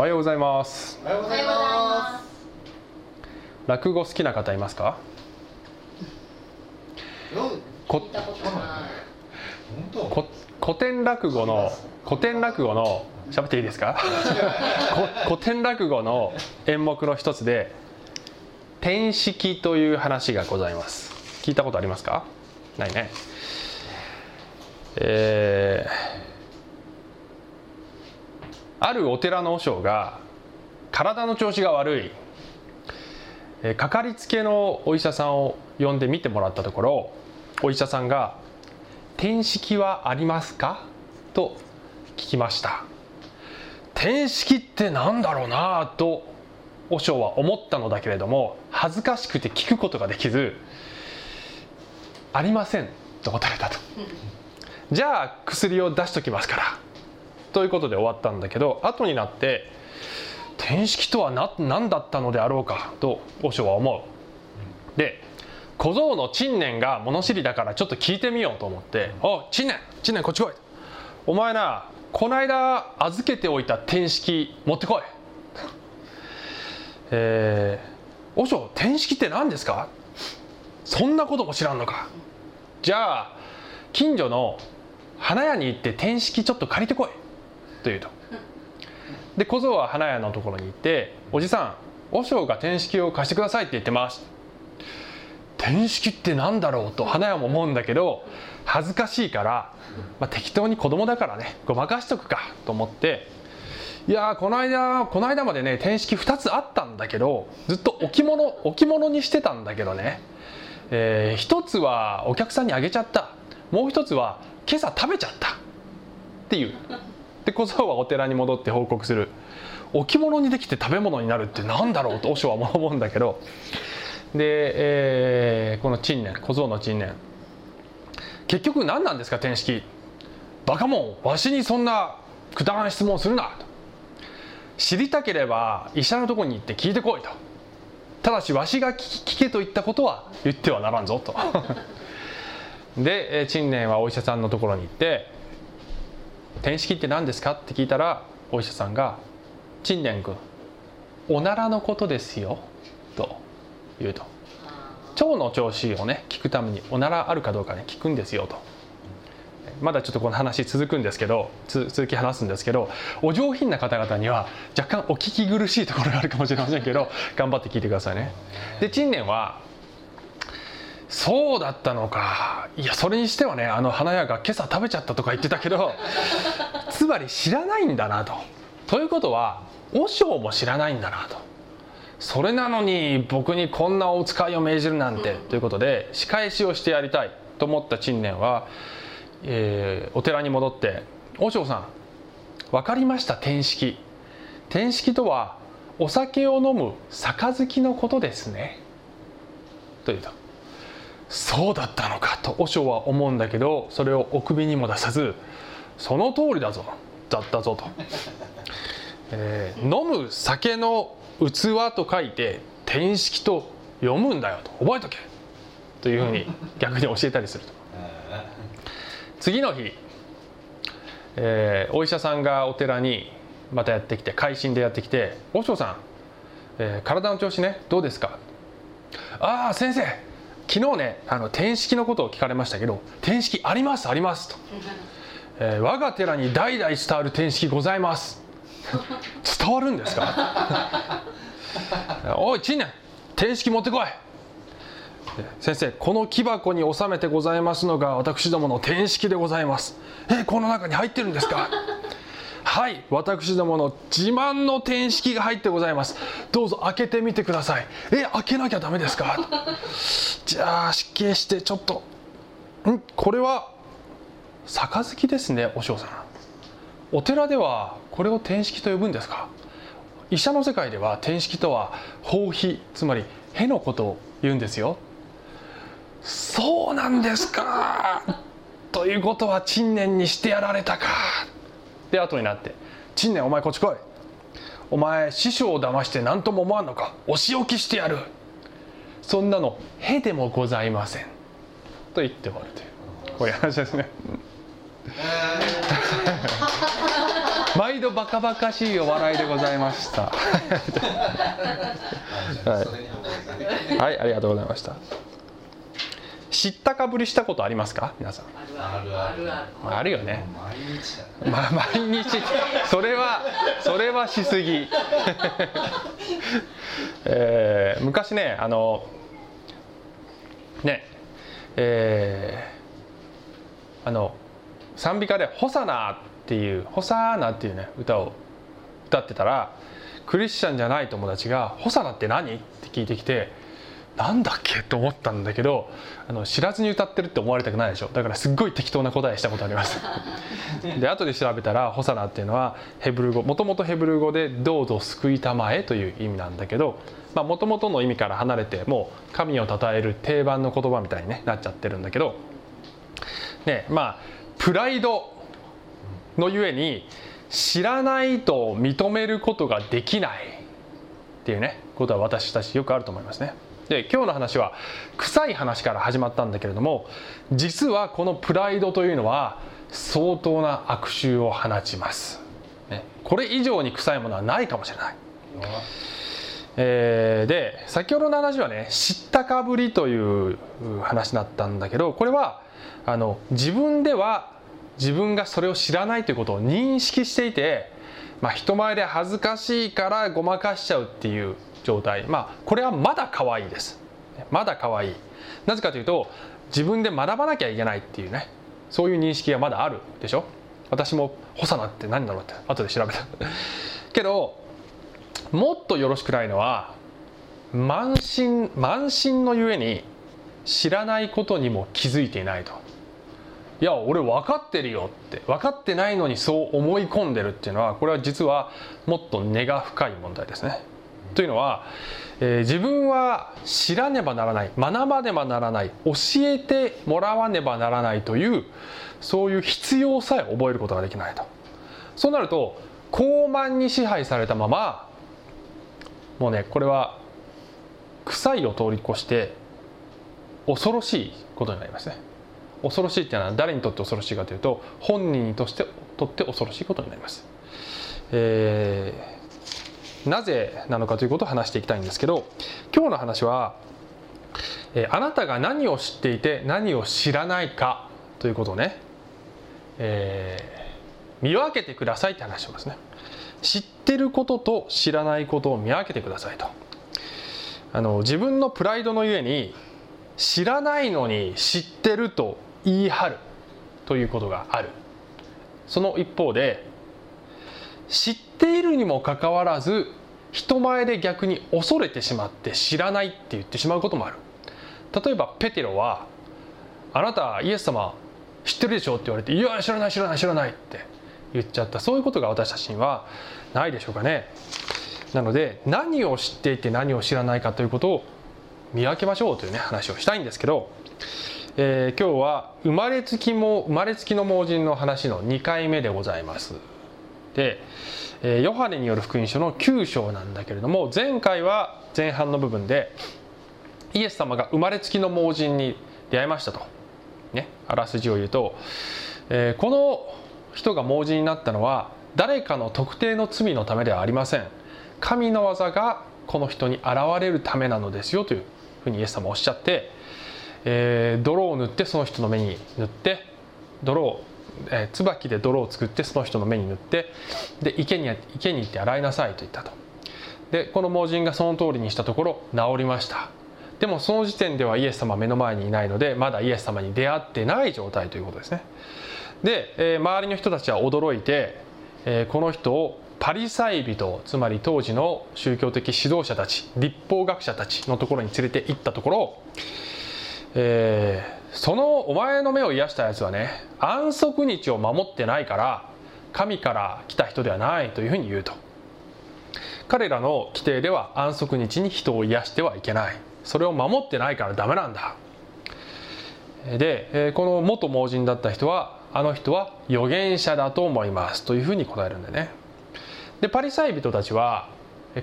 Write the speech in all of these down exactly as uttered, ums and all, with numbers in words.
おはようございます。おはようございます。落語好きな方いますか？ここ古典落語の古典落語の喋っていいですか？古典落語の演目の一つで転失という話がございます。聞いたことありますか？ないね。えーあるお寺の和尚が体の調子が悪い、えー、かかりつけのお医者さんを呼んで診てもらったところ、お医者さんが転失はありますかと聞きました。転失ってなんだろうなと和尚は思ったのだけれども、恥ずかしくて聞くことができず、ありませんと答えたと。じゃあ薬を出しときますからということで終わったんだけど、後になって転失とは 何, 何だったのであろうかと和尚は思う。で、小僧の陳年が物知りだからちょっと聞いてみようと思って「おう陳年陳年こっち来い。お前な、こないだ預けておいた転失持ってこい」えー「和尚転失って何ですか？そんなことも知らんのか。じゃあ近所の花屋に行って転失ちょっと借りてこい」というと。で、小僧は花屋のところに行って「おじさん、和尚が転失を貸してくださいって言ってます」。転失ってなんだろうと花屋も思うんだけど、恥ずかしいから、まあ、適当に子供だからねごまかしとくかと思って「いやーこの間この間までね転失ふたつあったんだけど、ずっと置物置物にしてたんだけどね、えー、ひとつはお客さんにあげちゃった。もうひとつは今朝食べちゃった」っていう。で、小僧はお寺に戻って報告する。置物にできて食べ物になるってなんだろうと和尚は思うんだけど、で、えー、この陳年、小僧の陳年、結局何なんですか転失。バカもん、わしにそんなくだらん質問するなと。知りたければ医者のところに行って聞いてこいと。ただしわしが 聞, 聞けと言ったことは言ってはならんぞと。で、陳年はお医者さんのところに行って転失って何ですかって聞いたら、お医者さんが「陳年君、おならのことですよ」と言うと。腸の調子をね聞くためにおならあるかどうかね聞くんですよと。まだちょっとこの話続くんですけど、つ続き話すんですけど、お上品な方々には若干お聞き苦しいところがあるかもしれませんけど頑張って聞いてくださいね。で、陳年はそうだったのか。いや、それにしてはね、あの花屋が今朝食べちゃったとか言ってたけど、つまり知らないんだなと。ということは、和尚も知らないんだなと。それなのに僕にこんなお使いを命じるなんてということで、仕返しをしてやりたいと思った陳年は、えー、お寺に戻って「和尚さん、分かりました転失。転失とはお酒を飲む杯のことですね」と言うと。そうだったのかと和尚は思うんだけど、それをお首にも出さず「その通りだぞだったぞ」と、えー「飲む酒の器」と書いて「転失と読むんだよ」と「覚えとけ」というふうに逆に教えたりすると。次の日、えー、お医者さんがお寺にまたやってきて、回診でやってきて「和尚さん、えー、体の調子ねどうですか？ああ先生、昨日ね、あの転失のことを聞かれましたけど、転失ありますありますと、えー、我が寺に代々伝わる転失ございます伝わるんですかおい陳年、転失持ってこい。先生、この木箱に収めてございますのが私どもの転失でございます。え、この中に入ってるんですかはい、私どもの自慢の転失が入ってございます。どうぞ開けてみてください。え、開けなきゃダメですかじゃあ失敬して、ちょっとんこれは杯ですね和尚さん。お寺ではこれを転失と呼ぶんですか？医者の世界では転失とは放屁、つまり屁のことを言うんですよ。そうなんですかということは陳年にしてやられたか。で、後になって「陳年、お前こっち来い。お前師匠を騙して何とも思わんのか。お仕置きしてやる。そんなのへでもございません」と言って終わるという、こういう話ですね。毎度バカバカしいお笑いでございましたはい、はい、ありがとうございました。知ったかぶりしたことありますか皆さん。あるあるあるあるよね。毎日、まあ、毎日それはそれはしすぎ、えー、昔ねあのねえー、あの賛美歌でホサナっていうホサナっていうね歌を歌ってたら、クリスチャンじゃない友達がホサナって何って聞いてきて、なんだっけと思ったんだけど、あの知らずに歌ってるって思われたくないでしょ。だからすっごい適当な答えしたことありますで後で調べたらホサナっていうのはヘブル語、もともとヘブル語でどうぞ救いたまえという意味なんだけど、もともとの意味から離れてもう神を称える定番の言葉みたいになっちゃってるんだけど、ね、まあプライドのゆえに知らないと認めることができないっていうねことは私たちよくあると思いますね。で今日の話は臭い話から始まったんだけれども、実はこのプライドというのは相当な悪臭を放ちます、ね、これ以上に臭いものはないかもしれない、えー、で先ほどの話はね知ったかぶりという話だったんだけど、これはあの自分では自分がそれを知らないということを認識していて、まあ、人前で恥ずかしいからごまかしちゃうっていう状態、まあ、これはまだ可愛いです。まだ可愛い。なぜかというと自分で学ばなきゃいけないっていうね、そういう認識がまだあるでしょ。私もホサナって何だろうって後で調べたけど、もっとよろしくないのは慢心、慢心のゆえに知らないことにも気づいていないと。いや俺分かってるよって、分かってないのにそう思い込んでるっていうのは、これは実はもっと根が深い問題ですね。というのは、えー、自分は知らねばならない、学ばねばならない、教えてもらわねばならないという、そういう必要さえ覚えることができないと。そうなると傲慢に支配されたまま、もうねこれは臭いを通り越して恐ろしいことになりますね。恐ろしいっていうのは誰にとって恐ろしいかというと、本人にとしてとって恐ろしいことになります、えーなぜなのかということを話していきたいんですけど、今日の話は、えー、あなたが何を知っていて何を知らないかということをね、えー、見分けてくださいって話しますね。知ってることと知らないことを見分けてくださいと。あの自分のプライドのゆえに知らないのに知ってると言い張るということがある。その一方で知っているにもかかわらず人前で逆に恐れてしまって知らないって言ってしまうこともある。例えばペテロはあなたイエス様知ってるでしょって言われて、いや知らない知らない知らないって言っちゃった。そういうことが私たちにはないでしょうかね。なので何を知っていて何を知らないかということを見分けましょうというね話をしたいんですけど、えー、今日は生まれつきも生まれつきの盲人の話のにかいめでございます。でヨハネによる福音書のきゅう章なんだけれども、前回は前半の部分でイエス様が生まれつきの盲人に出会いましたと、ね、あらすじを言うと、えー、この人が盲人になったのは誰かの特定の罪のためではありません。神の技がこの人に現れるためなのですよというふうにイエス様おっしゃって、えー、泥を塗ってその人の目に塗って泥をえー、椿で泥を作ってその人の目に塗ってで 池に、池に行って洗いなさいと言ったと。でこの盲人がその通りにしたところ治りました。でもその時点ではイエス様は目の前にいないので、まだイエス様に出会ってない状態ということですね。で、えー、周りの人たちは驚いて、えー、この人をパリサイ人、つまり当時の宗教的指導者たち、律法学者たちのところに連れて行ったところ、えーそのお前の目を癒したやつはね、安息日を守ってないから神から来た人ではないというふうに言うと。彼らの規定では安息日に人を癒してはいけない、それを守ってないからダメなんだ。でこの元盲人だった人は、あの人は預言者だと思いますというふうに答えるんだよね。でパリサイ人たちは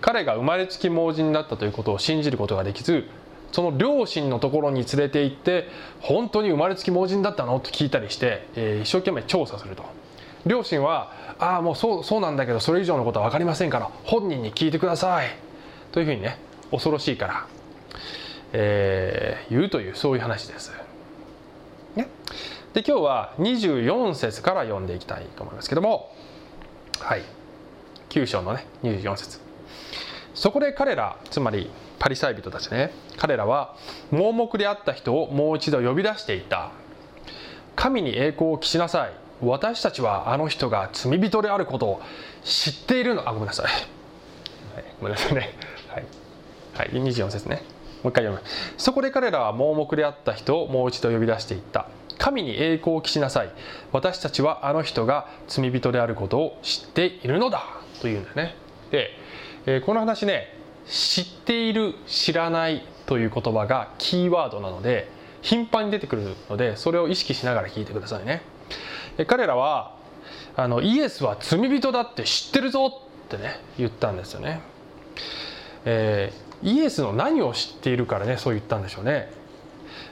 彼が生まれつき盲人だったということを信じることができず、その両親のところに連れて行って、本当に生まれつき盲人だったのと聞いたりして、えー、一生懸命調査すると。両親は「ああもうそう、そうなんだけどそれ以上のことは分かりませんから本人に聞いてください」というふうにね、恐ろしいから、えー、言うというそういう話です。ね、で今日はにじゅうよんせつから読んでいきたいと思いますけども、はい、きゅう章のねにじゅうよんせつ。そこで彼ら、つまりパリサイ人たちね、彼らは盲目であった人をもう一度呼び出していった。神に栄光を期しなさい。私たちはあの人が罪人であることを知っているの。あ、ごめんなさい。はい、ごめんなさいね。はい。はい、にじゅうよんせつね。もう一回読む。そこで彼らは盲目であった人をもう一度呼び出していった。神に栄光を期しなさい。私たちはあの人が罪人であることを知っているのだ。というんだよね。で、えー、この話ね、知っている、知らないという言葉がキーワードなので、頻繁に出てくるので、それを意識しながら聞いてくださいね。彼らはあのイエスは罪人だって知ってるぞってね言ったんですよね、えー、イエスの何を知っているからねそう言ったんでしょうね、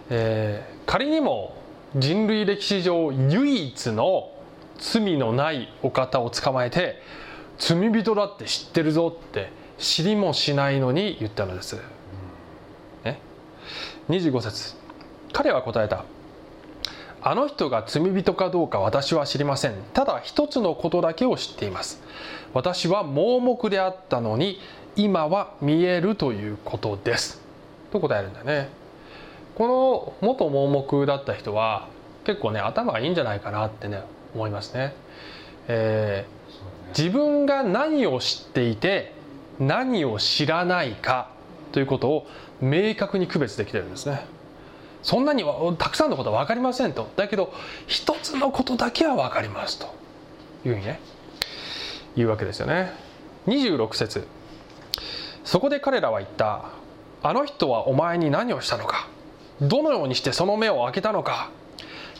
えー、仮にも人類歴史上唯一の罪のないお方を捕まえて罪人だって知ってるぞって知りもしないのに言ったのです、ね、にじゅうごせつ彼は答えた。あの人が罪人かどうか私は知りません。ただ一つのことだけを知っています。私は盲目であったのに今は見えるということです。と答えるんだよね。この元盲目だった人は結構ね頭がいいんじゃないかなってね思いますね。えー、自分が何を知っていて何を知らないかということを明確に区別できてるんですね。そんなにたくさんのことは分かりませんと。だけど一つのことだけは分かりますというふうにね言うわけですよね。にじゅうろくせつそこで彼らは言った。あの人はお前に何をしたのか。どのようにしてその目を開けたのか。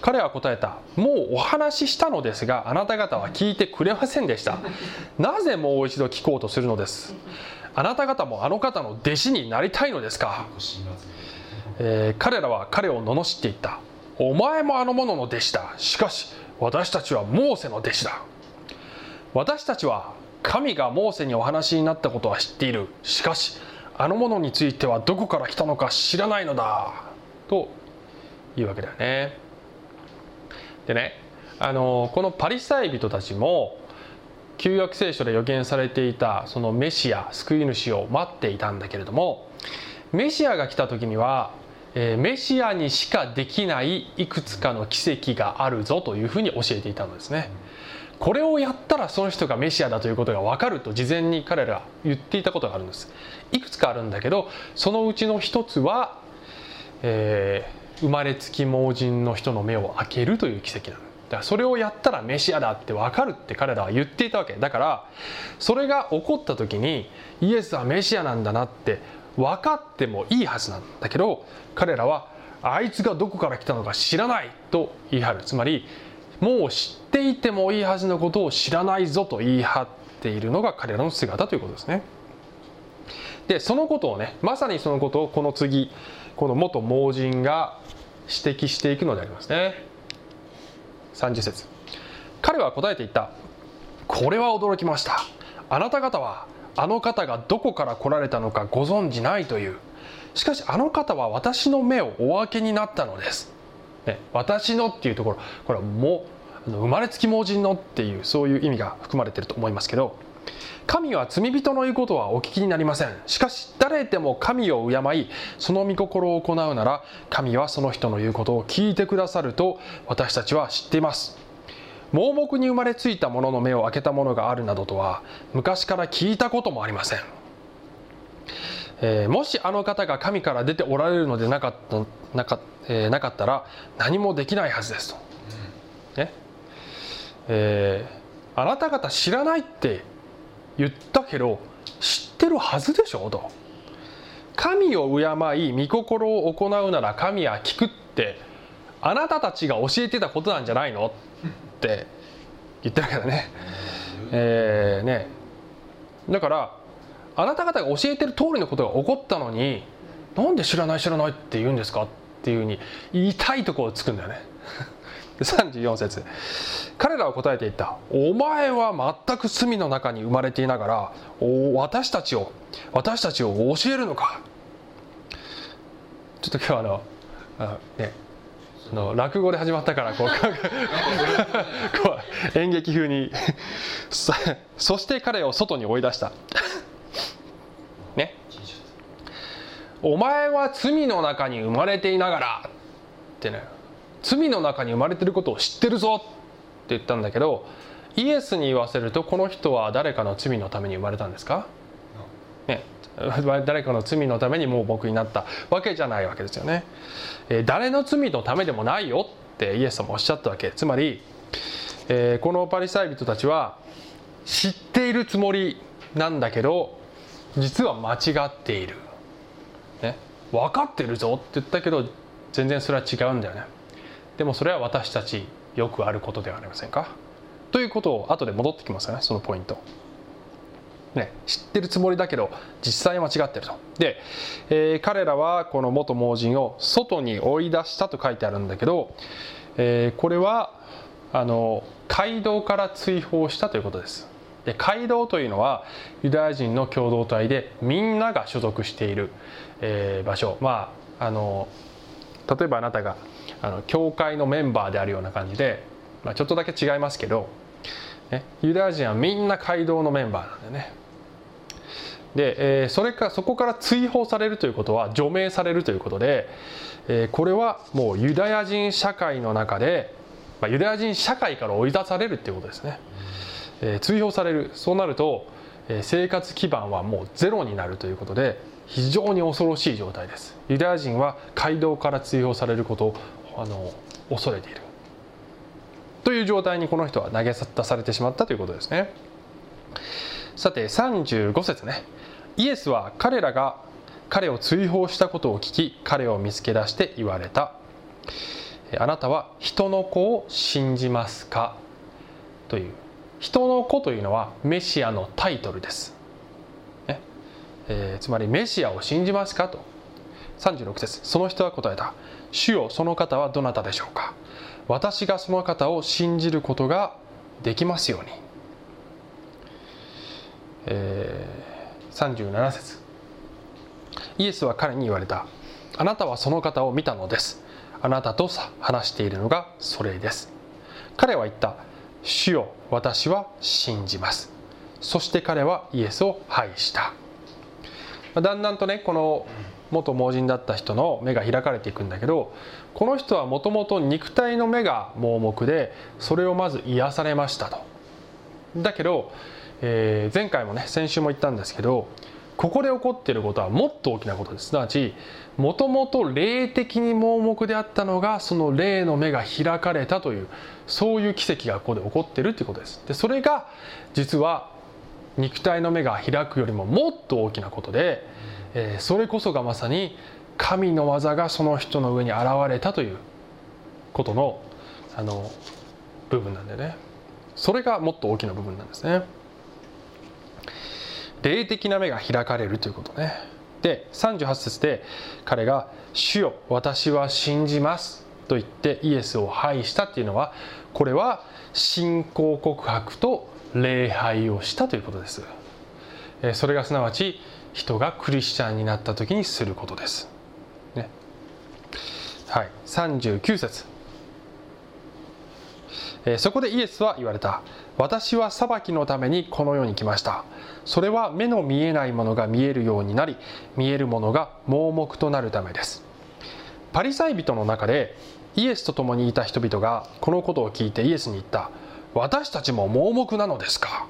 彼は答えた。もうお話ししたのですがあなた方は聞いてくれませんでした。なぜもう一度聞こうとするのです。あなた方もあの方の弟子になりたいのですか。えー、彼らは彼を罵っていった。お前もあの者の弟子だ。しかし私たちはモーセの弟子だ。私たちは神がモーセにお話になったことは知っている。しかしあの者についてはどこから来たのか知らないのだというわけだよね。でね、あのこのパリサイ人たちも旧約聖書で予言されていたそのメシア、救い主を待っていたんだけれども、メシアが来た時にはメシアにしかできないいくつかの奇跡があるぞというふうに教えていたのですね。これをやったらその人がメシアだということが分かると事前に彼らは言っていたことがあるんです。いくつかあるんだけど、そのうちの一つは、えー、生まれつき盲人の人の目を開けるという奇跡なのだ。それをやったらメシアだって分かるって彼らは言っていたわけだから、それが起こった時にイエスはメシアなんだなって分かってもいいはずなんだけど、彼らはあいつがどこから来たのか知らないと言い張る。つまりもう知っていてもいいはずのことを知らないぞと言い張っているのが彼らの姿ということですね。でそのことをね、まさにそのことをこの次、この元盲人が指摘していくのでありますね。さんじゅっせつ彼は答えていった。これは驚きました。あなた方はあの方がどこから来られたのかご存じないという。しかしあの方は私の目をお開けになったのです、ね、私のっていうところ、これはもう生まれつき盲人のっていうそういう意味が含まれていると思いますけど、神は罪人の言うことはお聞きになりません。しかし誰でも神を敬いその御心を行うなら神はその人の言うことを聞いてくださると私たちは知っています。盲目に生まれついた者の目を開けた者があるなどとは昔から聞いたこともありません、えー、もしあの方が神から出ておられるのでなかった、なか、えー、なかったら何もできないはずですと、ねえー、あなた方知らないって言ったけど知ってるはずでしょと。神を敬い御心を行うなら神は聞くってあなたたちが教えてたことなんじゃないのって言ってるからね、えー、ねだからあなた方が教えてる通りのことが起こったのになんで知らない知らないって言うんですかっていう風に言いたいところをつくんだよね。さんじゅうよんせつ、彼らは答えていった。お前は全く罪の中に生まれていながら、お私たちを私たちを教えるのか。ちょっと今日はあのあねその落語で始まったからこうこう演劇風にそして彼を外に追い出したね。お前は罪の中に生まれていながらってね、罪の中に生まれていることを知ってるぞって言ったんだけど、イエスに言わせるとこの人は誰かの罪のために生まれたんですか、ね、誰かの罪のためにもう僕になったわけじゃないわけですよね。誰の罪のためでもないよってイエス様おっしゃったわけ。つまりこのパリサイ人たちは知っているつもりなんだけど実は間違っている、ね、分かってるぞって言ったけど全然それは違うんだよね。でもそれは私たちよくあることではありませんかということを後で戻ってきますよね、そのポイント、ね、知ってるつもりだけど実際間違ってると。で、えー、彼らはこの元盲人を外に追い出したと書いてあるんだけど、えー、これはあの街道から追放したということです。で、会堂というのはユダヤ人の共同体でみんなが所属している、えー、場所、まあ、あの例えばあなたがあの教会のメンバーであるような感じで、まあ、ちょっとだけ違いますけど、ね、ユダヤ人はみんな会堂のメンバーなんだよね。で、えー、それかそこから追放されるということは除名されるということで、えー、これはもうユダヤ人社会の中で、まあ、ユダヤ人社会から追い出されるということですね。追放される。そうなると生活基盤はもうゼロになるということで非常に恐ろしい状態です。ユダヤ人は街道から追放されることをあの恐れているという状態にこの人は投げ出されてしまったということですね。さてさんじゅうごせつね、イエスは彼らが彼を追放したことを聞き、彼を見つけ出して言われた。あなたは人の子を信じますかという。人の子というのはメシアのタイトルです、ねえー、つまりメシアを信じますかと。さんじゅうろくせつ、その人は答えた。主よ、その方はどなたでしょうか。私がその方を信じることができますように、えー、さんじゅうななせつ、イエスは彼に言われた。あなたはその方を見たのです。あなたと話しているのがそれです。彼は言った。主よ、私は信じます。そして彼はイエスを拝した。だんだんとね、この元盲人だった人の目が開かれていくんだけど、この人はもともと肉体の目が盲目で、それをまず癒されましたと。だけど、えー、前回もね、先週も言ったんですけど、ここで起こっていることはもっと大きなことです。すなわちもともと霊的に盲目であったのがその霊の目が開かれたという、そういう奇跡がここで起こっているということです。で、それが実は肉体の目が開くよりももっと大きなことで、えー、それこそがまさに神の技がその人の上に現れたということのあの部分なんでね、それがもっと大きな部分なんですね。霊的な目が開かれるということね。で、さんじゅうはちせつで彼が主よ、私は信じますと言ってイエスを拝したっていうのは、これは信仰告白と礼拝をしたということです。それがすなわち人がクリスチャンになった時にすることです、ね、はい。さんじゅうきゅうせつ、そこでイエスは言われた。私は裁きのためにこの世に来ました。それは目の見えないものが見えるようになり、見えるものが盲目となるためです。パリサイ人の中でイエスと共にいた人々がこのことを聞いてイエスに言った。私たちも盲目なのですか。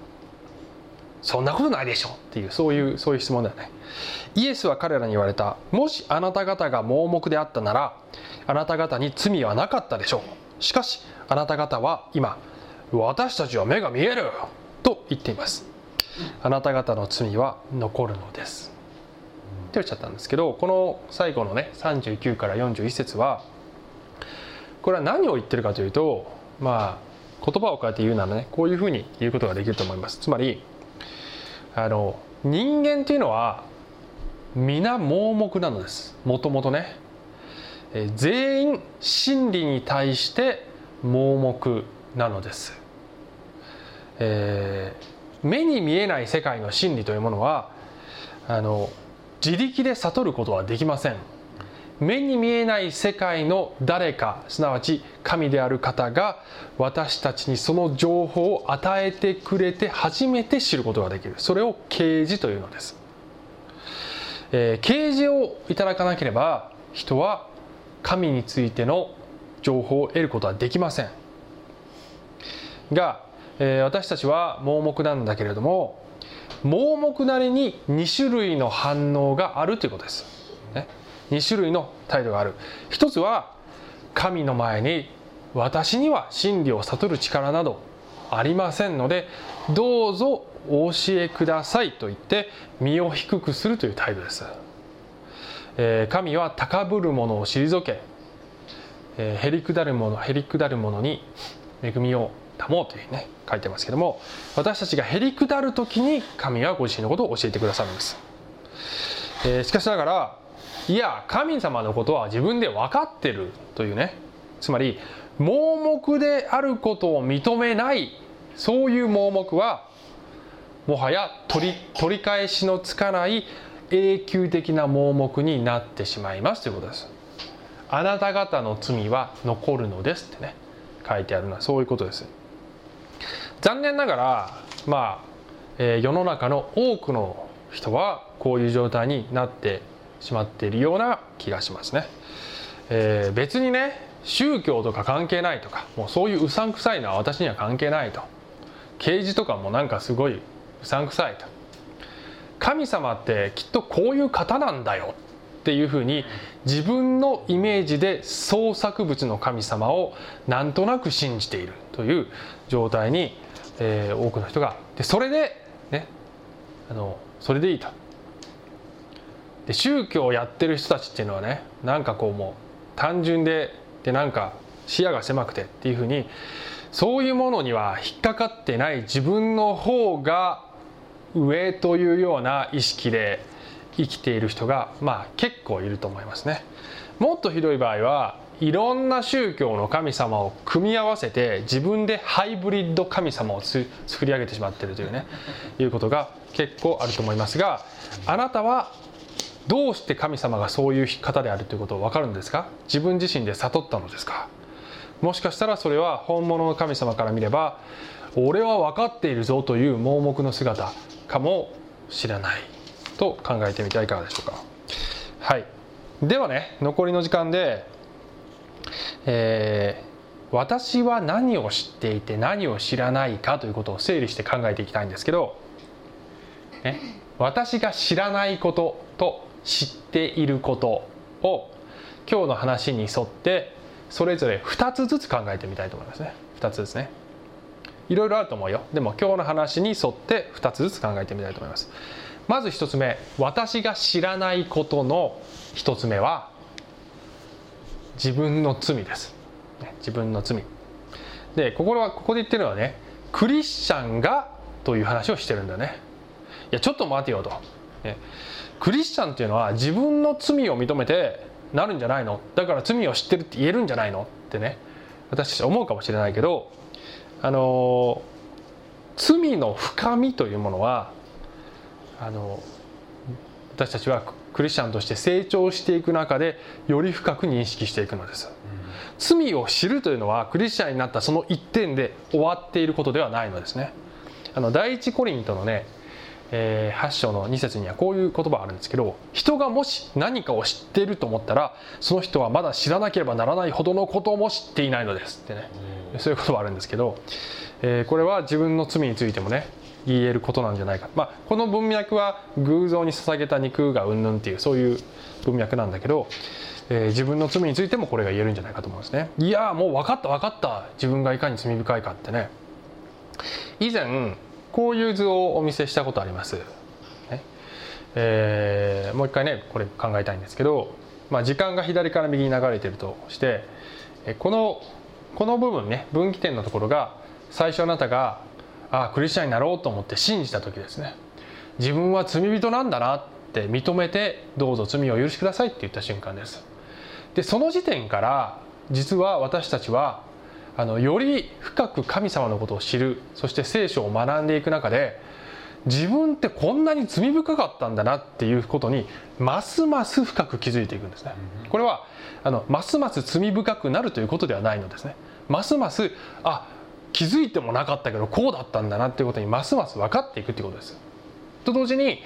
そんなことないでしょっていう、そういう、そういう質問だよね。イエスは彼らに言われた。もしあなた方が盲目であったなら、あなた方に罪はなかったでしょう。しかしあなた方は今、私たちは目が見えると言っています。あなた方の罪は残るのですって言っちゃったんですけど、この最後のねさんじゅうきゅうからよんじゅういっせつはこれは何を言ってるかというと、まあ言葉を変えて言うならね、こういうふうに言うことができると思います。つまりあの人間というのは皆盲目なのです。もともとね、全員真理に対して盲目なのです、えー、目に見えない世界の真理というものはあの自力で悟ることはできません。目に見えない世界の誰か、すなわち神である方が私たちにその情報を与えてくれて初めて知ることができる。それを啓示というのです、えー、啓示をいただかなければ人は神についての情報を得ることはできませんが、えー、私たちは盲目なんだけれども、盲目なりにに種類の反応があるということです、ね、に種類の態度がある。一つは神の前に私には真理を悟る力などありませんのでどうぞお教えくださいと言って身を低くするという態度です、えー、神は高ぶる者を退け、えー、へりくだる者へりくだる者に恵みをもうというふうにね書いてますけども、私たちがへりくだる時に神はご自身のことを教えてくださるんです、えー、しかしながらいや神様のことは自分で分かってるというね、つまり盲目であることを認めない、そういう盲目はもはや取り、取り返しのつかない永久的な盲目になってしまいますということです。あなた方の罪は残るのですってね書いてあるのはそういうことです。残念ながら、まあえー、世の中の多くの人はこういう状態になってしまっているような気がしますね、えー、別にね宗教とか関係ないとか、もうそういううさんくさいのは私には関係ないと、啓示とかもなんかすごいうさんくさいと、神様ってきっとこういう方なんだよっていうふうに自分のイメージで創作物の神様をなんとなく信じているという状態に、えー、多くの人がで、それでねあのそれでいいと。で宗教をやってる人たちっていうのはね、なんかこうもう単純ででなんか視野が狭くてっていうふうに、そういうものには引っかかってない自分の方が上というような意識で生きている人がまあ結構いると思いますね。もっとひどい場合はいろんな宗教の神様を組み合わせて自分でハイブリッド神様を作り上げてしまっているというねいうことが結構あると思いますが、あなたはどうして神様がそういう方であるということを分かるんですか？自分自身で悟ったのですか？もしかしたらそれは本物の神様から見れば俺は分かっているぞという盲目の姿かもしれないと考えてみてはいかがでしょうか。はい、ではね残りの時間で、えー、私は何を知っていて何を知らないかということを整理して考えていきたいんですけど、ね、私が知らないことと知っていることを今日の話に沿ってそれぞれふたつずつ考えてみたいと思いますね。ふたつですね。いろいろあると思うよ。でも今日の話に沿ってふたつずつ考えてみたいと思います。まずひとつめ、私が知らないことのひとつめは自分の罪です。自分の罪。で、ここはここで言ってるのはね、クリスチャンがという話をしてるんだよね。いやちょっと待てよと、ね。クリスチャンっていうのは自分の罪を認めてなるんじゃないの？だから罪を知ってるって言えるんじゃないの？ってね、私たち思うかもしれないけど、あの罪の深みというものはあの私たちはクリスチャンとして成長していく中でより深く認識していくのです、うん、罪を知るというのはクリスチャンになったその一点で終わっていることではないのですね。あの第一コリントのね、えー、はち章のに節にはこういう言葉があるんですけど、人がもし何かを知っていると思ったらその人はまだ知らなければならないほどのことも知っていないのですってね、うん、そういう言葉があるんですけど、えー、これは自分の罪についてもね言えることなんじゃないか、まあ、この文脈は偶像に捧げた肉がうんぬんっていうそういう文脈なんだけど、えー、自分の罪についてもこれが言えるんじゃないかと思うんですね。いやーもう分かった分かった自分がいかに罪深いかってね、以前こういう図をお見せしたことあります、ねえー、もう一回ねこれ考えたいんですけど、まあ、時間が左から右に流れてるとしてこの、この部分ね分岐点のところが最初あなたがああクリスチャンになろうと思って信じた時ですね、自分は罪人なんだなって認めてどうぞ罪を許してくださいって言った瞬間です。でその時点から実は私たちはあのより深く神様のことを知る、そして聖書を学んでいく中で、自分ってこんなに罪深かったんだなっていうことにますます深く気づいていくんですね。これはあのますます罪深くなるということではないのですね。ますますあ気づいてもなかったけどこうだったんだなっていうことにますます分かっていくということです。と同時に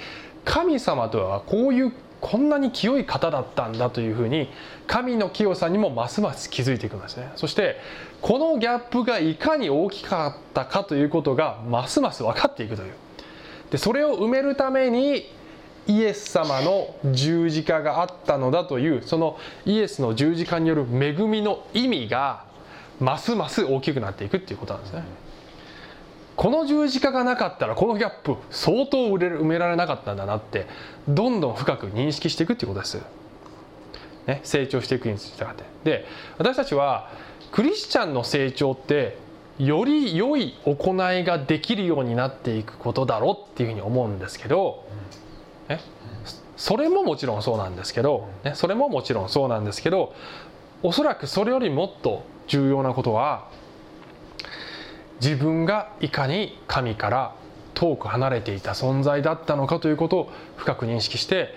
神様とはこういうこんなに清い方だったんだというふうに神の清さにもますます気づいていくんですね。そしてこのギャップがいかに大きかったかということがますます分かっていくという。でそれを埋めるためにイエス様の十字架があったのだという、そのイエスの十字架による恵みの意味がますます大きくなっていくっていうことなんですね。この十字架がなかったらこのギャップ相当埋められなかったんだなってどんどん深く認識していくっていうことです、ね、成長していくにつれて。で私たちはクリスチャンの成長ってより良い行いができるようになっていくことだろうっていうふうに思うんですけど、ね、それももちろんそうなんですけど、ね、それももちろんそうなんですけど、おそらくそれよりもっと重要なことは、自分がいかに神から遠く離れていた存在だったのかということを深く認識して、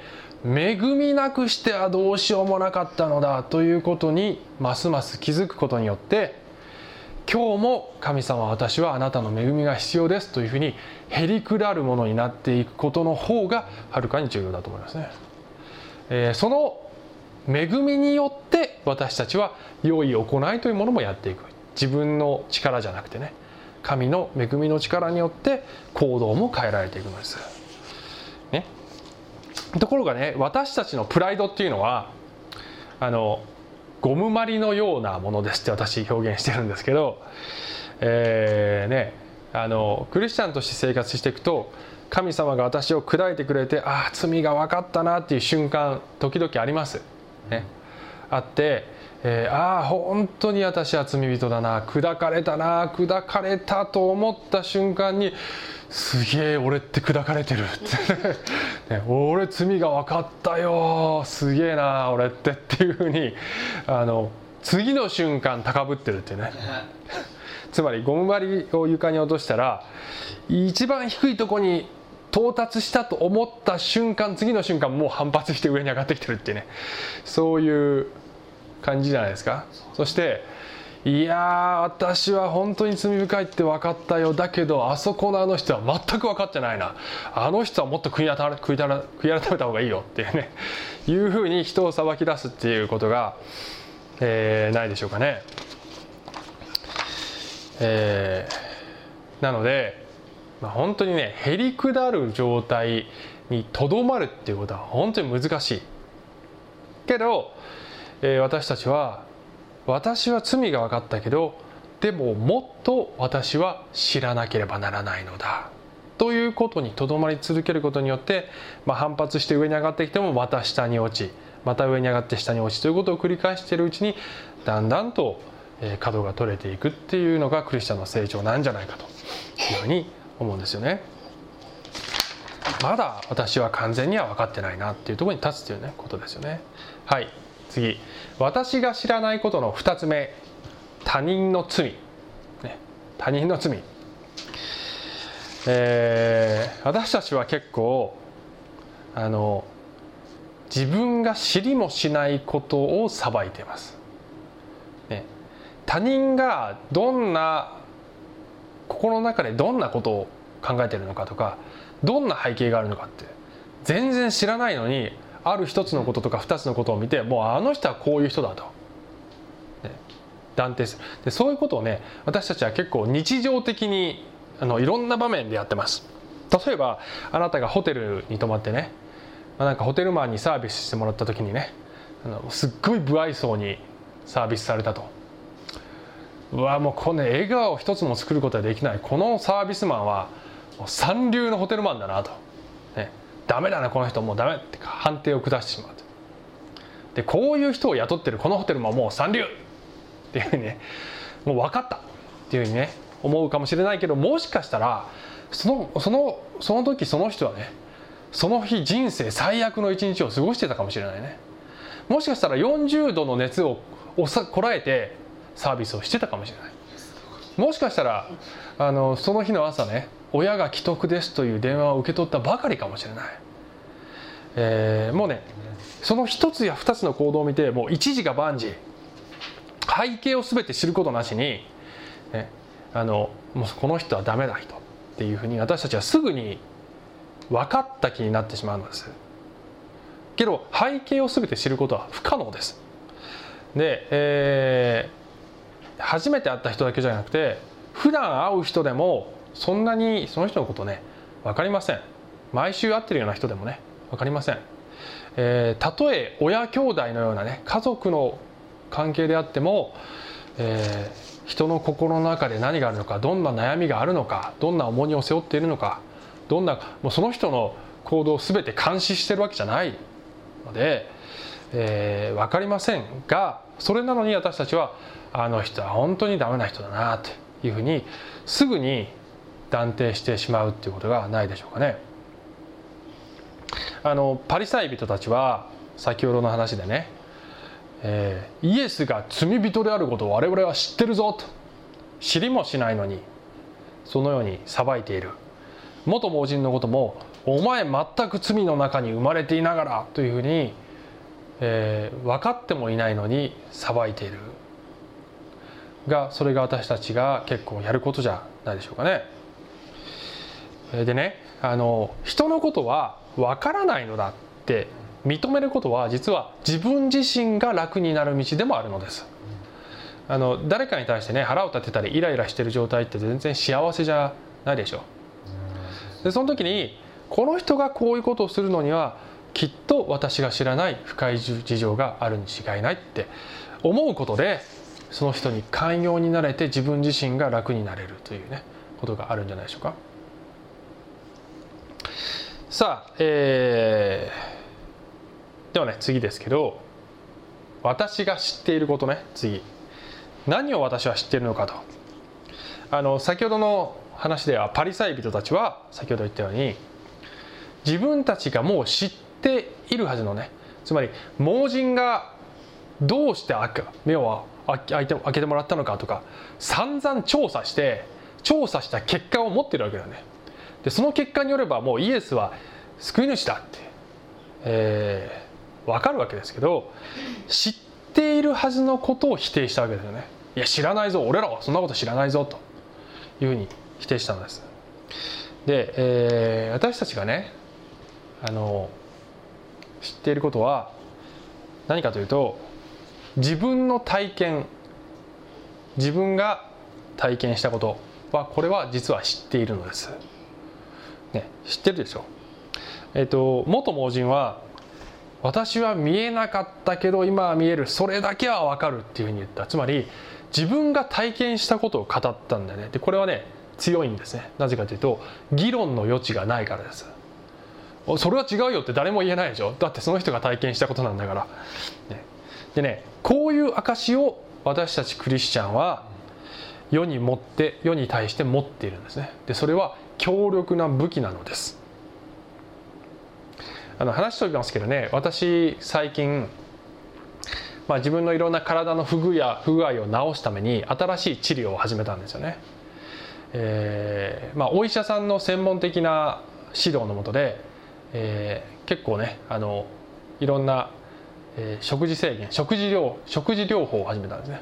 恵みなくしてはどうしようもなかったのだということにますます気づくことによって、今日も神様私はあなたの恵みが必要ですというふうにへりくだるものになっていくことの方がはるかに重要だと思いますね、えー、その恵みによって私たちは良い行いというものもやっていく。自分の力じゃなくてね、神の恵みの力によって行動も変えられていくのです、ね、ところがね、私たちのプライドっていうのはあのゴムまりのようなものですって私表現してるんですけど、えーね、あのクリスチャンとして生活していくと、神様が私を砕いてくれて、ああ罪が分かったなっていう瞬間時々あります、ね、あって、えー、ああ本当に私は罪人だな、砕かれたな、砕かれたと思った瞬間に、すげえ俺って砕かれてるって、ね、俺罪が分かったよ、すげえな俺ってっていう風にあの次の瞬間高ぶってるってねつまりゴム針を床に落としたら一番低いとこに到達したと思った瞬間、次の瞬間もう反発して上に上がってきてるってね、そういう感じじゃないですか。そしていや私は本当に罪深いって分かったよ、だけどあそこのあの人は全く分かってないな、あの人はもっと悔い改めた方がいいよっていうねいうふうに人を裁き出すっていうことが、えー、ないでしょうかね、えー、なので、まあ、本当にねへりくだる状態にとどまるっていうことは本当に難しいけど、えー、私たちは私は罪が分かったけど、でももっと私は知らなければならないのだということにとどまり続けることによって、まあ、反発して上に上がってきてもまた下に落ち、また上に上がって下に落ちということを繰り返しているうちに、だんだんと角が取れていくっていうのがクリスチャンの成長なんじゃないかというふうに思うんですよね。まだ私は完全には分かってないなっていうところに立つという、ね、ことですよね。はい、次、私が知らないことのふたつめ、他人の罪、ね、他人の罪、えー、私たちは結構あの自分が知りもしないことを裁いています、ね、他人がどんな心の中でどんなことを考えているのかとか、どんな背景があるのかって全然知らないのに、ある一つのこととか二つのことを見て、もうあの人はこういう人だと、ね、断定する。でそういうことをね、私たちは結構日常的にあのいろんな場面でやってます。例えばあなたがホテルに泊まってね、まあ、なんかホテルマンにサービスしてもらった時にね、あのすっごい無愛想にサービスされたと、うわもうこの、ね、笑顔一つも作ることはできない、このサービスマンはもう三流のホテルマンだなと、ね、ダメだなこの人もうダメって判定を下してしまう。でこういう人を雇ってるこのホテルももう三流っていうふうにね、もう分かったっていうふうにね思うかもしれないけど、もしかしたらそのそのその時その人はね、その日人生最悪の一日を過ごしてたかもしれないね。もしかしたらよんじゅうどの熱をこらえてサービスをしてたかもしれない。もしかしたらあのその日の朝ね、親が危篤ですという電話を受け取ったばかりかもしれない、えー、もうねその一つや二つの行動を見て、もう一時が万事、背景を全て知ることなしに、ね、あのもうこの人はダメな人っていうふうに私たちはすぐに分かった気になってしまうんです。けど背景を全て知ることは不可能です。で、えー、初めて会った人だけじゃなくて、普段会う人でもそんなにその人のことね分かりません。毎週会ってるような人でもね分かりません。えー、たとえ親兄弟のようなね家族の関係であっても、えー、人の心の中で何があるのか、どんな悩みがあるのか、どんな重荷を背負っているのか、どんなもうその人の行動を全て監視してるわけじゃないので、えー、分かりませんが、それなのに私たちはあの人は本当にダメな人だなというふうにすぐに断定してしまうということがないでしょうかね。あのパリサイ人たちは先ほどの話でね、えー、イエスが罪人であることを我々は知ってるぞと、知りもしないのにそのように裁いている。元盲人のこともお前全く罪の中に生まれていながらというふうに、えー、分かってもいないのに裁いているが、それが私たちが結構やることじゃないでしょうかね。でね、あの人のことは分からないのだって認めることは、実は自分自身が楽になる道でもあるのです。あの誰かに対してね腹を立てたりイライラしてる状態って全然幸せじゃないでしょう。でその時にこの人がこういうことをするのにはきっと私が知らない深い事情があるに違いないって思うことで、その人に寛容になれて自分自身が楽になれるというねことがあるんじゃないでしょうか。さあ、えー、ではね次ですけど、私が知っていることね、次何を私は知っているのかと。あの先ほどの話ではパリサイ人たちは先ほど言ったように自分たちがもう知っているはずのね、つまり盲人がどうして目を開けてもらったのかとか散々調査して調査した結果を持っているわけだよね。でその結果によればもうイエスは救い主だって、えー、分かるわけですけど、知っているはずのことを否定したわけですよね。いや知らないぞ、俺らはそんなこと知らないぞというふうに否定したんです。で、えー、私たちがねあの知っていることは何かというと、自分の体験、自分が体験したことはこれは実は知っているのですね、知ってるでしょ。えっと元盲人は私は見えなかったけど今は見える、それだけは分かるっていうふうに言った。つまり自分が体験したことを語ったんだよね。でこれはね強いんですね。なぜかというと議論の余地がないからです。それは違うよって誰も言えないでしょ、だってその人が体験したことなんだから、ね、でねこういう証を私たちクリスチャンは世に持って世に対して持っているんですね。でそれは強力な武器なのです。あの話しておりますけどね、私最近、まあ、自分のいろんな体の不具合や不具合を治すために新しい治療を始めたんですよね。えーまあ、お医者さんの専門的な指導のもとで、えー、結構ねあのいろんな、えー、食事制限食事療食事療法を始めたんですね。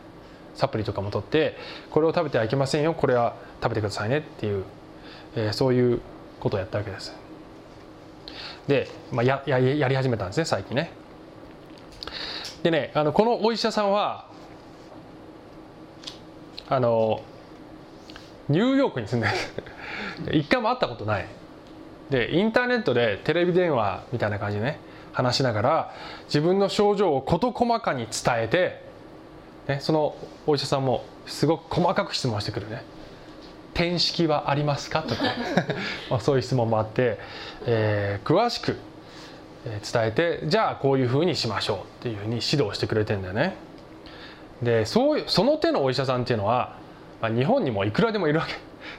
サプリとかも取って、これを食べてはいけませんよ、これは食べてくださいねっていう、えー、そういうことをやったわけです。で、まあ、や, や, やり始めたんですね最近ね。でねあのこのお医者さんはあのニューヨークに住んでる一回も会ったことないで、インターネットでテレビ電話みたいな感じでね話しながら自分の症状を事細かに伝えて、ね、そのお医者さんもすごく細かく質問してくるね。転式はありますかとかそういう質問もあって、えー、詳しく伝えて、じゃあこういうふうにしましょうっていうふうに指導してくれてんだよね。でそういうその手のお医者さんっていうのは日本にもいくらでもいるわ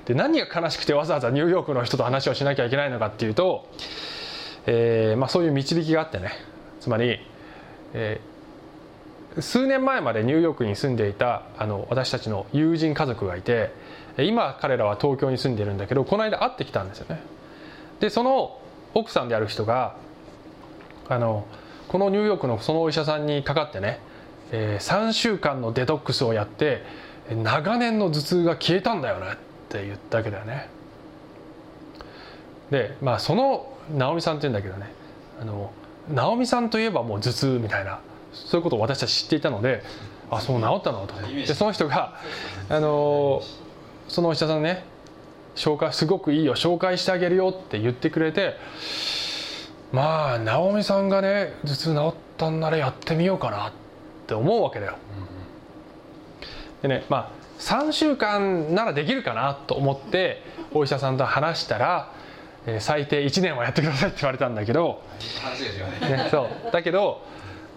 けで、何が悲しくてわざわざニューヨークの人と話をしなきゃいけないのかっていうと、えーまあ、そういう導きがあってね、つまり、えー、数年前までニューヨークに住んでいたあの私たちの友人家族がいて、今彼らは東京に住んでるんだけど、この間会ってきたんですよね。でその奥さんである人があのこのニューヨークのそのお医者さんにかかってね、えー、さんしゅうかんのデトックスをやって長年の頭痛が消えたんだよねって言ったわけだよね。でまあそのナオミさんって言うんだけどね、あのナオミさんといえばもう頭痛みたいな、そういうことを私たち知っていたので、あそう治ったのと。でその人があのそのお医者さんね、紹介すごくいいよ、紹介してあげるよって言ってくれて、まあナオミさんがね頭痛治ったんならやってみようかなって思うわけだよ。でねまあさんしゅうかんならできるかなと思ってお医者さんと話したら、最低いちねんはやってくださいって言われたんだけど、ね、そうだけど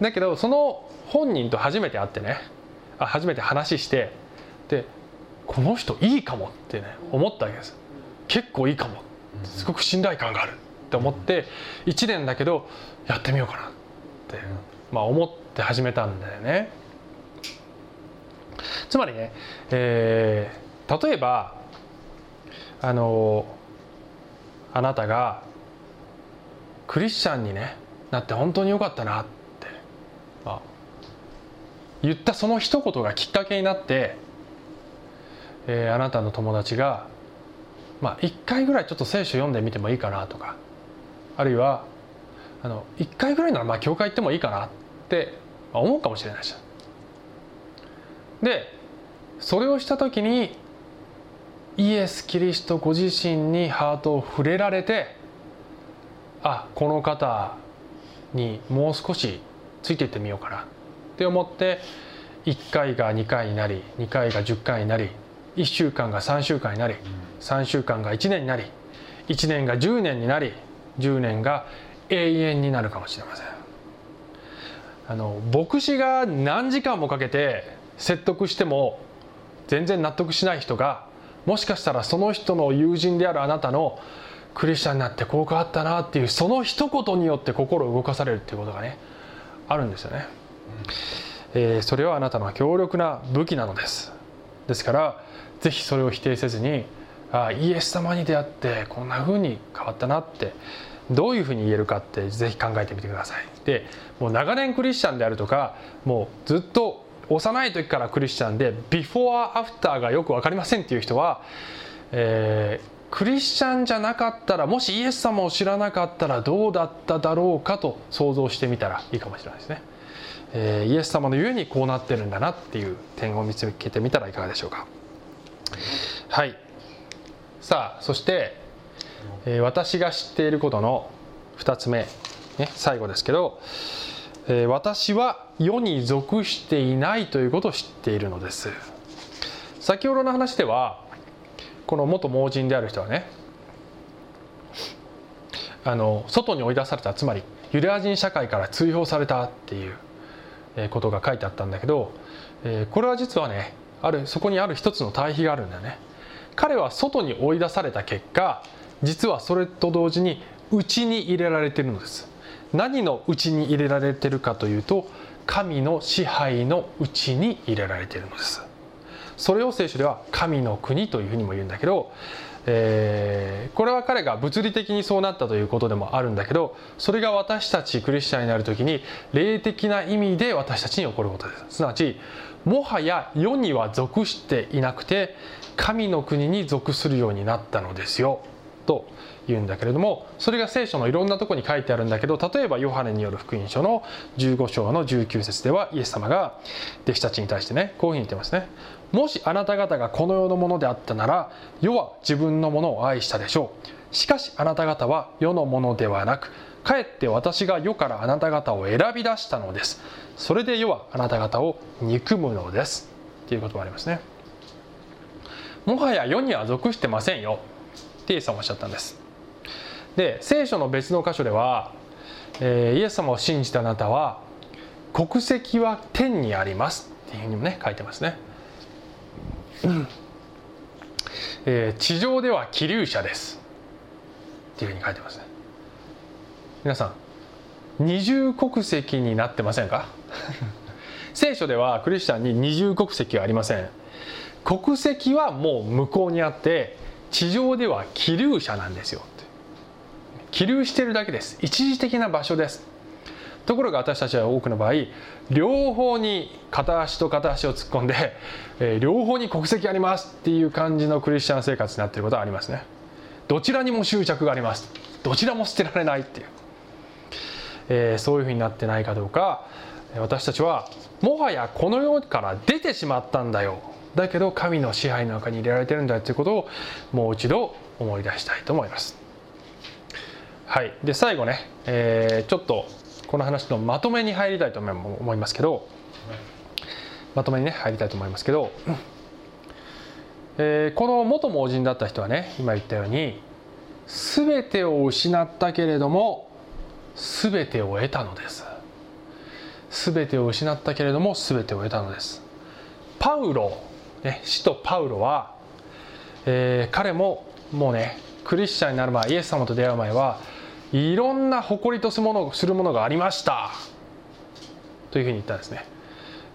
だけどその本人と初めて会ってね、あ初めて話してでこの人いいかもってね思ったわけです。結構いいかも、すごく信頼感があるって思っていちねんだけどやってみようかなって、まあ、思って始めたんだよね。つまりね、えー、例えばあのあなたがクリスチャンになって本当によかったなって言ったその一言がきっかけになって、えー、あなたの友達がまあいっかいぐらいちょっと聖書読んでみてもいいかなとか、あるいはあのいっかいぐらいならまあ教会行ってもいいかなって思うかもしれないし。でそれをした時にイエス・キリストご自身にハートを触れられて、あこの方にもう少しついていってみようかなって思っていっかいがにかいになり、にかいがじゅっかいになり、いっしゅうかんがさんしゅうかんになり、さんしゅうかんがいちねんになり、いちねんがじゅうねんになり、じゅうねんが永遠になるかもしれません。あの牧師が何時間もかけて説得しても全然納得しない人が、もしかしたらその人の友人であるあなたのクリスチャンになってこう変わったなっていうその一言によって心を動かされるっていうことがねあるんですよね、えー、それはあなたの強力な武器なのです。ですからぜひそれを否定せずに、あイエス様に出会ってこんな風に変わったなってどういう風に言えるかってぜひ考えてみてください。でもう長年クリスチャンであるとか、もうずっと幼い時からクリスチャンでビフォーアフターがよく分かりませんっていう人は、えー、クリスチャンじゃなかったら、もしイエス様を知らなかったらどうだっただろうかと想像してみたらいいかもしれないですね、えー、イエス様のゆえにこうなってるんだなっていう点を見つけてみたらいかがでしょうか。はい。さあそして、えー、私が知っていることのふたつめ、ね、最後ですけど、えー、私は世に属していないということを知っているのです。先ほどの話ではこの元盲人である人はね、あの外に追い出された、つまりユダヤ人社会から追放されたっていうことが書いてあったんだけど、えー、これは実はねあるそこにある一つの対比があるんだよね。彼は外に追い出された結果、実はそれと同時に内に入れられているのです。何のうちに入れられているかというと、神の支配のうちに入れられているのです。それを聖書では神の国というふうにも言うんだけど、えー、これは彼が物理的にそうなったということでもあるんだけど、それが私たちクリスチャンになるときに霊的な意味で私たちに起こることです。すなわちもはや世には属していなくて神の国に属するようになったのですよと言うんだけれども、それが聖書のいろんなところに書いてあるんだけど、例えばヨハネによる福音書のじゅうごしょうのじゅうきゅうせつではイエス様が弟子たちに対してねこういうふうに言ってますね。もしあなた方がこの世のものであったなら、世は自分のものを愛したでしょう。しかしあなた方は世のものではなく、かえって私が世からあなた方を選び出したのです。それで世はあなた方を憎むのですということもありますね。もはや世には属してませんよってイエス様おっしゃったんです。で聖書の別の箇所では、えー、イエス様を信じたあなたは国籍は天にありますっていうふうにもね書いてますね、うんえー、地上では希留者ですっていうふうに書いてますね。皆さん二重国籍になってませんか？聖書ではクリスチャンに二重国籍はありません。国籍はもう向こうにあって、地上では寄留者なんですよ。寄留してるだけです。一時的な場所です。ところが私たちは多くの場合、両方に片足と片足を突っ込んで、えー、両方に国籍ありますっていう感じのクリスチャン生活になっていることはありますね。どちらにも執着があります。どちらも捨てられないっていう、えー、そういうふうになってないかどうか。私たちはもはやこの世から出てしまったんだよ、だけど神の支配の中に入れられてるんだということをもう一度思い出したいと思います。はい、で最後ね、えー、ちょっとこの話のまとめに入りたいと思いますけど、まとめにね入りたいと思いますけど、えー、この元盲人だった人はね、今言ったように全てを失ったけれども全てを得たのです。全てを失ったけれども全てを得たのです。パウロ、ね、使徒パウロは、えー、彼ももうねクリスチャンになる前、イエス様と出会う前はいろんな誇りとするもの、するものがありましたというふうに言ったんですね。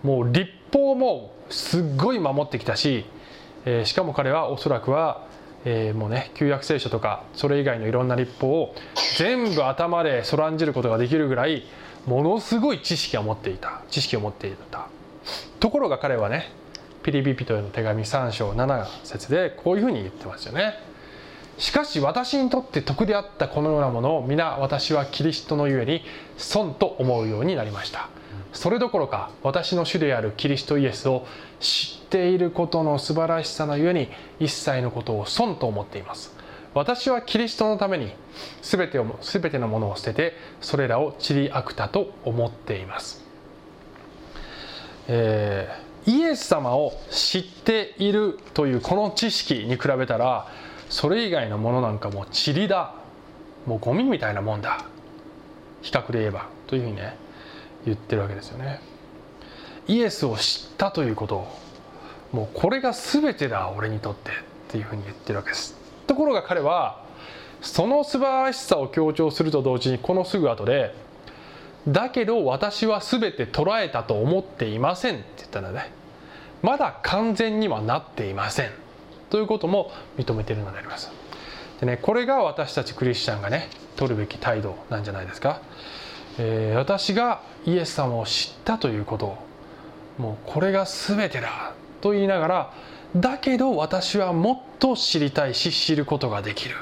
もう立法もすっごい守ってきたし、えー、しかも彼はおそらくは、えー、もうね旧約聖書とかそれ以外のいろんな立法を全部頭でそらんじることができるぐらいものすごい知識を持っていた知識を持っていた。ところが彼はね、ピリピ人への手紙さん章なな節でこういうふうに言ってますよね。しかし私にとって得であったこのようなものを皆私はキリストのゆえに損と思うようになりました。それどころか私の主であるキリストイエスを知っていることの素晴らしさのゆえに一切のことを損と思っています。私はキリストのためにすべてを、すべてのものを捨ててそれらを塵りあくたと思っています。えー、イエス様を知っているというこの知識に比べたら、それ以外のものなんかもう塵だ、もうゴミみたいなもんだ、比較で言えばというふうにね言ってるわけですよね。イエスを知ったということを、もうこれが全てだ俺にとってっていうふうに言ってるわけです。ところが彼はその素晴らしさを強調すると同時に、このすぐ後でだけど私は全て捉えたと思っていませんって言ったんだね。まだ完全にはなっていませんということも認めているのであります。でね、これが私たちクリスチャンがね取るべき態度なんじゃないですか。えー、私がイエス様を知ったということを、もうこれが全てだと言いながら、だけど私はもっと知りたいし知ることができる、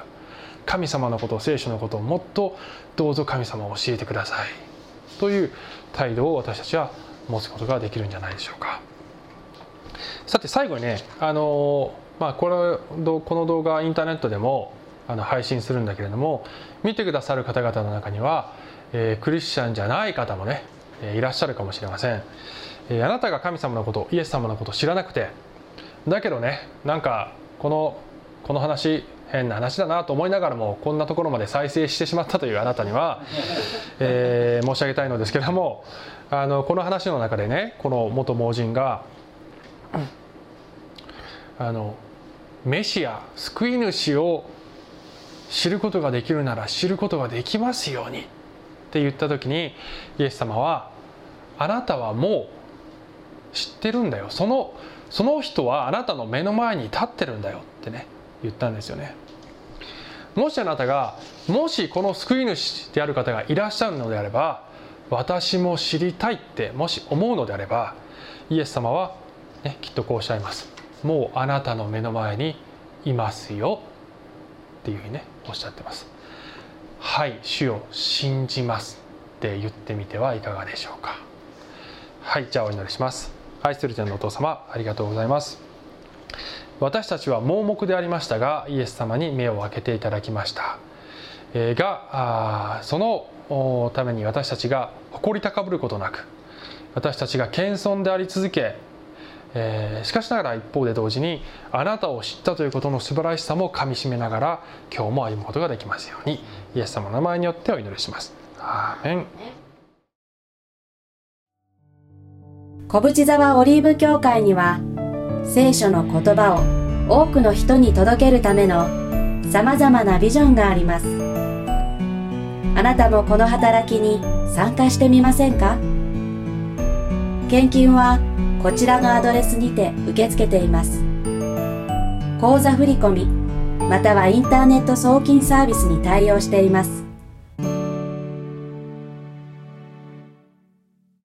神様のことを、聖書のことをもっとどうぞ神様を教えてくださいという態度を私たちは持つことができるんじゃないでしょうか。さて最後にね、あのーまあ、このこの動画はインターネットでもあの配信するんだけれども、見てくださる方々の中には、えー、クリスチャンじゃない方もね、えー、いらっしゃるかもしれません。えー、あなたが神様のこと、イエス様のことを知らなくて、だけどねなんかこのこの話変な話だなと思いながらもこんなところまで再生してしまったというあなたにはえ申し上げたいのですけれども、あのこの話の中でね、この元盲人があのメシア、救い主を知ることができるなら知ることができますようにって言った時に、イエス様はあなたはもう知ってるんだよ、その、その人はあなたの目の前に立ってるんだよってね言ったんですよね。もしあなたが、もしこの救い主である方がいらっしゃるのであれば、私も知りたいってもし思うのであれば、イエス様は、ね、きっとこうおっしゃいます。もうあなたの目の前にいますよっていうふうにねおっしゃってます。はい、主を信じますって言ってみてはいかがでしょうか。はい、じゃあお祈りします。愛する天のお父様、ありがとうございます。私たちは盲目でありましたが、イエス様に目を開けていただきました、えー、があそのために私たちが誇り高ぶることなく、私たちが謙遜であり続け、えー、しかしながら一方で同時にあなたを知ったということの素晴らしさもかみしめながら今日も歩むことができますように、イエス様の名前によってお祈りします。アーメン。小淵沢オリーブ教会には、聖書の言葉を多くの人に届けるためのさまざまなビジョンがあります。あなたもこの働きに参加してみませんか？献金はこちらのアドレスにて受け付けています。口座振込またはインターネット送金サービスに対応しています。